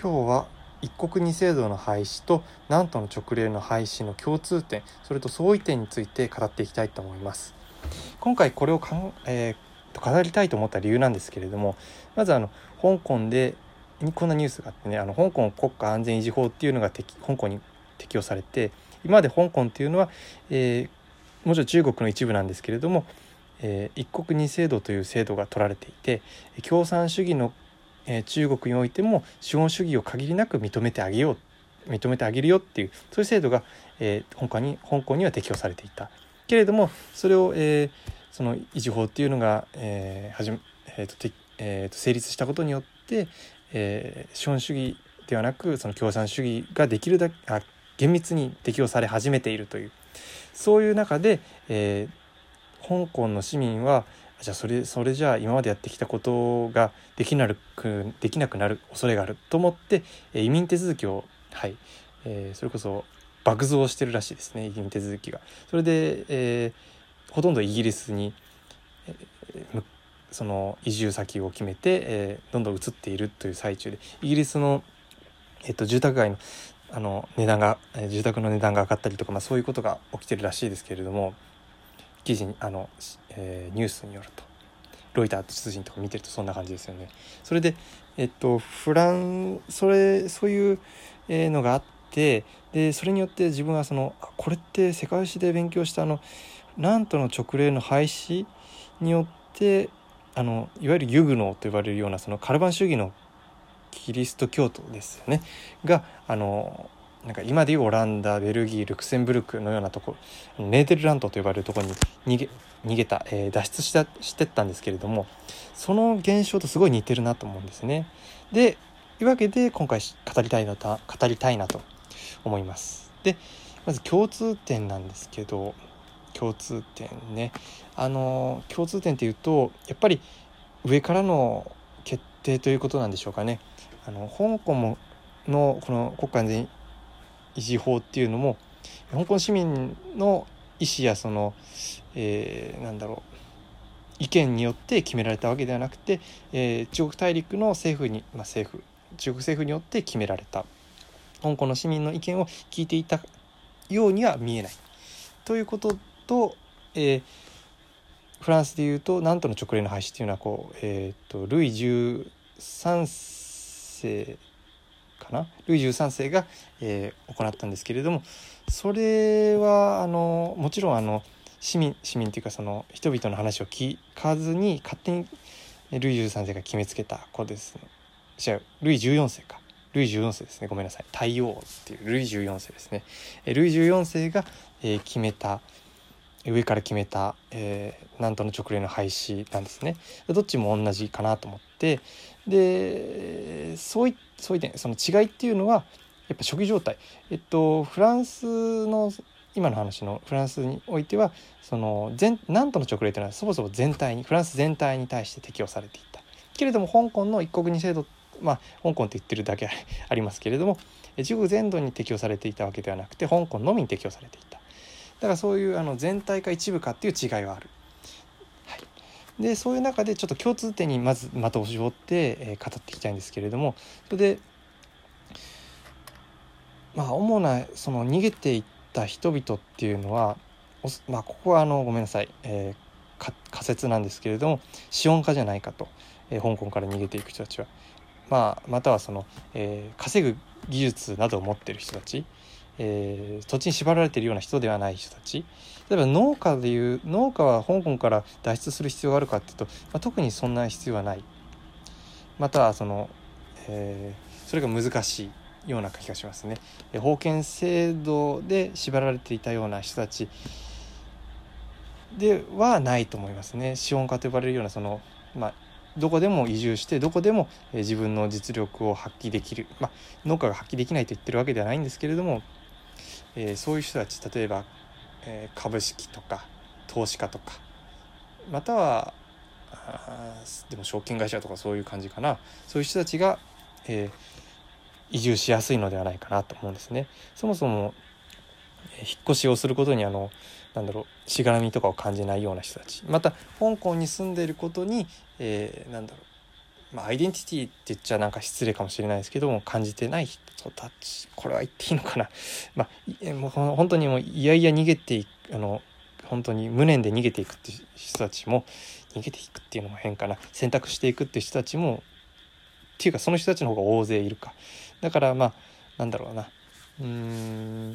今日は一国二制度の廃止と南都の勅令の廃止の共通点、それと相違点について語っていきたいと思います。今回これを語りたいと思った理由なんですけれども、まず香港でこんなニュースがあってね、香港国家安全維持法っていうのが香港に適用されて、今まで香港っていうのは、もちろん中国の一部なんですけれども、一国二制度という制度が取られていて、共産主義の中国においても資本主義を限りなく認めてあげるよっていう、そういう制度が、香港には適用されていたけれども、それを、その維持法っていうのが、成立したことによって、資本主義ではなくその共産主義ができるだけ厳密に適用され始めているという、そういう中で、香港の市民はじゃあそれじゃあ今までやってきたことができなくなる恐れがあると思って移民手続きを、それこそ爆増してるらしいですね、移民手続きが。それで、ほとんどイギリスに、その移住先を決めて、どんどん移っているという最中で、イギリスの、住宅の値段が上がったりとか、そういうことが起きてるらしいですけれども、ニュースによるとロイター通信とか見てるとそんな感じですよね。それで、そういうのがあって、でそれによって自分はこれって世界史で勉強した南都の勅令の廃止によっていわゆるユグノーと呼ばれるようなカルバン主義のキリスト教徒ですよねが今でいうオランダ、ベルギー、ルクセンブルクのようなところ、ネーデルラントと呼ばれるところに逃げた、脱出してったんですけれども、その現象とすごい似てるなと思うんですね。でというわけで今回語りたいなと思います。でまず共通点なんですけど、共通点ね、共通点っていうとやっぱり上からの決定ということなんでしょうかね。香港のこの国家安全維持法っていうのも香港市民の意思や意見によって決められたわけではなくて、中国大陸の中国政府によって決められた、香港の市民の意見を聞いていたようには見えないということと、フランスでいうと南都の勅令の廃止というのはルイ13世ルイ13世が、行ったんですけれども、それはもちろん市民というか人々の話を聞かずに勝手にルイ13世が決めつけた子ですね。ルイ14世ですね、ごめんなさい、太陽王っていうルイ14世ですね。ルイ14世が、上から決めた、南都の勅令の廃止なんですね。どっちも同じかなと思って、でそういう点、その違いっていうのはやっぱ初期状態、フランスの今の話のフランスにおいては南都の勅令というのはそもそもフランス全体に対して適用されていたけれども、香港の一国二制度、香港って言ってるだけありますけれども、中国全土に適用されていたわけではなくて香港のみに適用されていた。だからそういう全体か一部かっていう違いはある。でそういう中でちょっと共通点にまず的を絞って、語っていきたいんですけれども、それで主な逃げていった人々っていうのは、ここはごめんなさい、仮説なんですけれども資本家じゃないかと、香港から逃げていく人たちは、または稼ぐ技術などを持っている人たち、土地に縛られているような人ではない人たち、例えば農家は香港から脱出する必要があるかっていうと、特にそんな必要はない、またはそれが難しいような気がしますね。封建制度で縛られていたような人たちではないと思いますね。資本家と呼ばれるようなどこでも移住してどこでも自分の実力を発揮できる、農家が発揮できないと言ってるわけではないんですけれども、そういう人たち、例えば、株式とか投資家とか、またはでも証券会社とかそういう感じかな、そういう人たちが、移住しやすいのではないかなと思うんですね。そもそも引っ越しをすることにしがらみとかを感じないような人たち、また香港に住んでいることに、まあ、アイデンティティって言っちゃなんか失礼かもしれないですけども、感じてない人たち、これは言っていいのかな、まあ、もう本当にもういやいや逃げていく、本当に無念で逃げていくって人たちも、逃げていくっていうのも変かな、選択していくって人たちも、っていうかその人たちの方が大勢いるか、だからまあなんだろうな、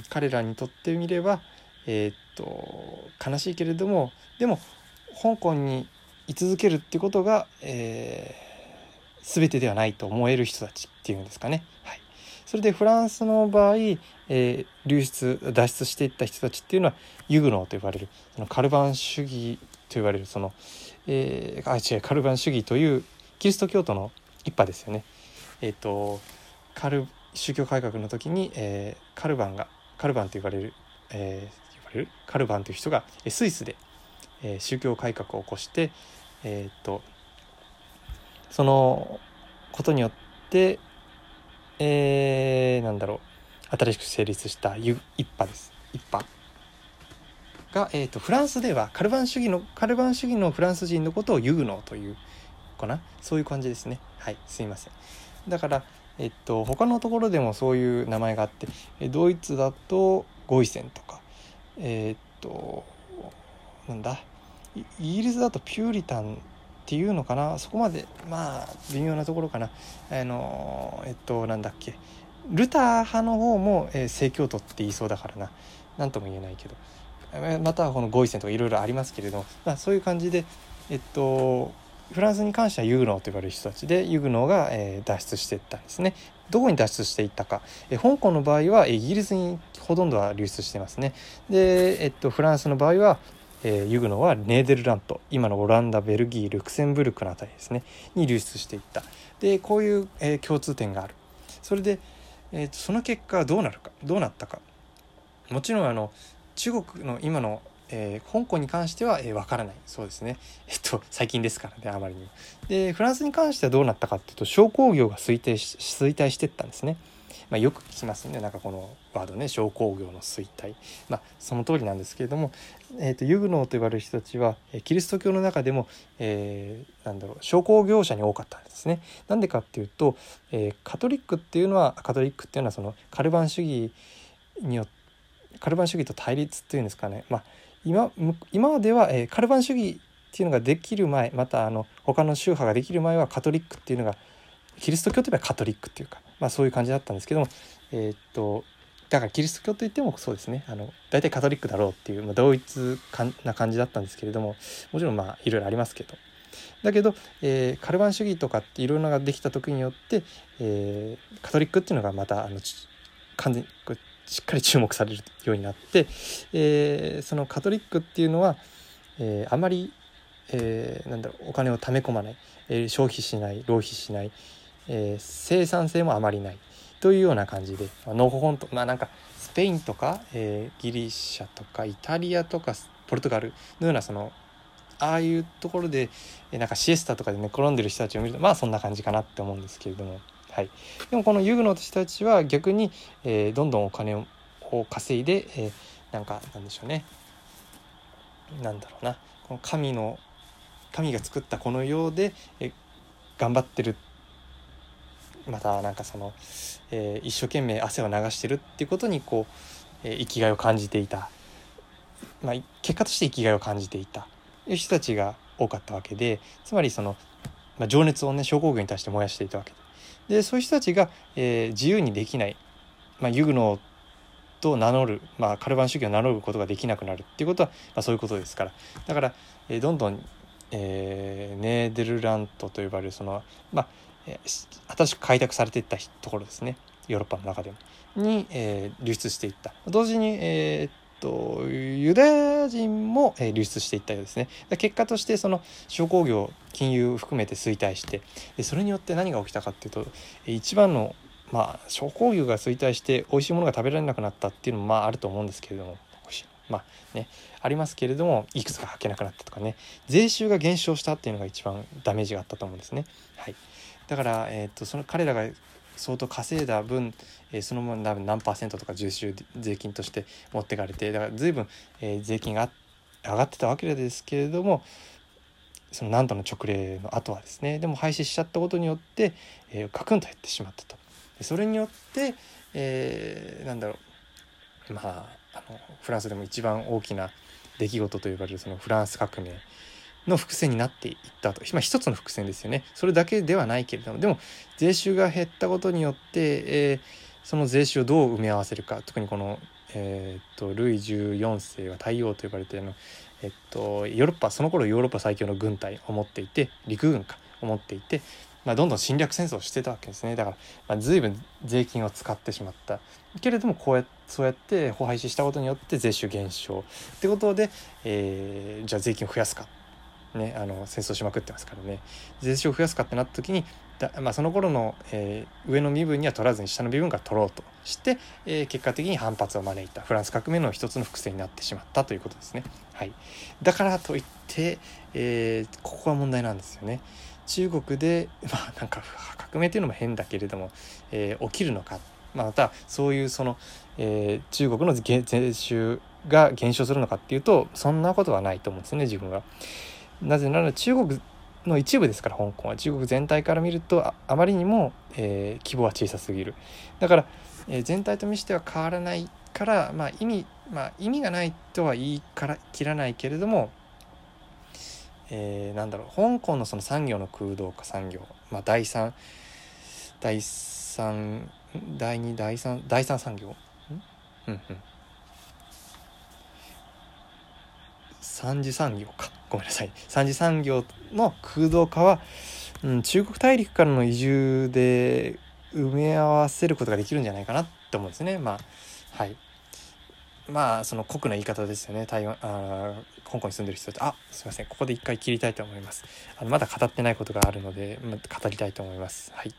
彼らにとってみれば悲しいけれども、でも香港に居続けるってことが、全てではないと思える人たちっていうんですかね、はい、それでフランスの場合、脱出していった人たちっていうのはユグノーと呼ばれる、そのカルバン主義と呼ばれるその、カルバン主義というキリスト教徒の一派ですよね。宗教改革の時に、カルバンと呼ばれる、カルバンという人がスイスで宗教改革を起こして、そのことによって、新しく成立した一派が、フランスではカルバン主義のフランス人のことをユグノーというかな、そういう感じですね。はい、すいません。だから、他のところでもそういう名前があって、ドイツだとゴイセンとか、イギリスだとピューリタンっていうのかな、そこまでまあ微妙なところかな、ルター派の方も、正教徒って言いそうだからな、何とも言えないけど、またこのゴイセンとかいろいろありますけれども、まあ、そういう感じで、フランスに関してはユグノーと呼ばれる人たちで、ユグノーが、脱出していったんですね。どこに脱出していったか、香港の場合はイギリスにほとんどは流出してますね。で、フランスの場合は、ユグノーはネーデルラント、今のオランダ、ベルギー、ルクセンブルクのあたりですねに流出していった。でこういう、共通点がある。それで、その結果どうなったか、もちろん中国の今の香港に関しては、わからないそうですね。最近ですからね、あまりにも。でフランスに関してはどうなったかっていうと、商工業が衰退していったんですね。まあ、よく聞きますね、なんかこのワードね、商工業の衰退、まあ、その通りなんですけれども、ユグノーと呼ばれる人たちはキリスト教の中でも、商工業者に多かったんですね。なんでかっていうと、カトリックっていうのはそのカルバン主義と対立っていうんですかね、まあ今までは、カルバン主義っていうのができる前、また他の宗派ができる前はカトリックっていうのが、キリスト教といえばカトリックっていうか、まあ、そういう感じだったんですけども、だからキリスト教といってもそうですね、大体カトリックだろうっていう、まあ、同一な感じだったんですけれども、もちろんまあいろいろありますけど、だけど、カルバン主義とかっていろんなのができた時によって、カトリックっていうのがまた完全にしっかり注目されるようになって、そのカトリックっていうのは、あまり、お金をため込まない、消費しない、浪費しない、生産性もあまりないというような感じで、のほほんと、まあなんかスペインとか、ギリシャとかイタリアとかポルトガルのようなああいうところで、なんかシエスタとかで寝転んでる人たちを見ると、まあそんな感じかなって思うんですけれども。はい、でもこのユグノーの人たちは逆に、どんどんお金を稼いで、なんでしょうね、なんだろうな、この神が作ったこの世で、頑張ってる、また一生懸命汗を流してるっていうことにこう、生きがいを感じていた、まあ、結果として生きがいを感じていたいう人たちが多かったわけで、つまり情熱をね、商工業に対して燃やしていたわけで。でそういう人たちが、自由にできない、まあ、ユグノーと名乗る、まあ、カルバン主義を名乗ることができなくなるっていうことは、まあ、そういうことですから、だから、どんどん、ネーデルラントと呼ばれる新しく開拓されていったところですね、ヨーロッパの中でもに、流出していった。同時に、ユダヤ人も、流出していったようですね。結果として商工業、金融含めて衰退して、それによって何が起きたかっていうと、一番の、まあ、商工業が衰退して美味しいものが食べられなくなったっていうのもまああると思うんですけれども、まあね、ありますけれども、いくつか履けなくなったとかね、税収が減少したっていうのが一番ダメージがあったと思うんですね。はい、だから、彼らが相当稼いだ分、そのまま何%とか税金として持ってかれて、だから随分、税金が上がってたわけですけれども、その何度の勅令の後はですね、でも廃止しちゃったことによって、ガクンと減ってしまったと。でそれによって、フランスでも一番大きな出来事と呼ばれるそのフランス革命の伏線になっていったと、一つの伏線ですよね。それだけではないけれども、でも税収が減ったことによって、その税収をどう埋め合わせるか、特にこの、ルイ14世が大王と呼ばれているの、その頃ヨーロッパ最強の軍隊を持っていて、陸軍かを持っていて、どんどん侵略戦争をしてたわけですね。だから、随分税金を使ってしまったけれども、そうやって法廃止したことによって税収減少ってことで、じゃあ税金を増やすかね、戦争しまくってますからね、税収を増やすかってなった時にその頃の、上の身分には取らずに下の身分から取ろうとして、結果的に反発を招いたフランス革命の一つの伏線になってしまったということですね。はい、だからといって、ここは問題なんですよね。中国で、革命というのも変だけれども、起きるのか、またそういうその、中国の税収が減少するのかっていうと、そんなことはないと思うんですね、自分は。なぜなら中国の一部ですから、香港は中国全体から見ると あまりにも、規模は小さすぎる。だから、全体と見しては変わらないから、意味がないとは言い切らないけれども、香港のその産業の空洞化産業、第3産業三次産業か、三次産業の空洞化は、中国大陸からの移住で埋め合わせることができるんじゃないかなって思うんですね。その酷な言い方ですよね。香港に住んでる人って、すいません、ここで一回切りたいと思います。まだ語ってないことがあるので、語りたいと思います。はい。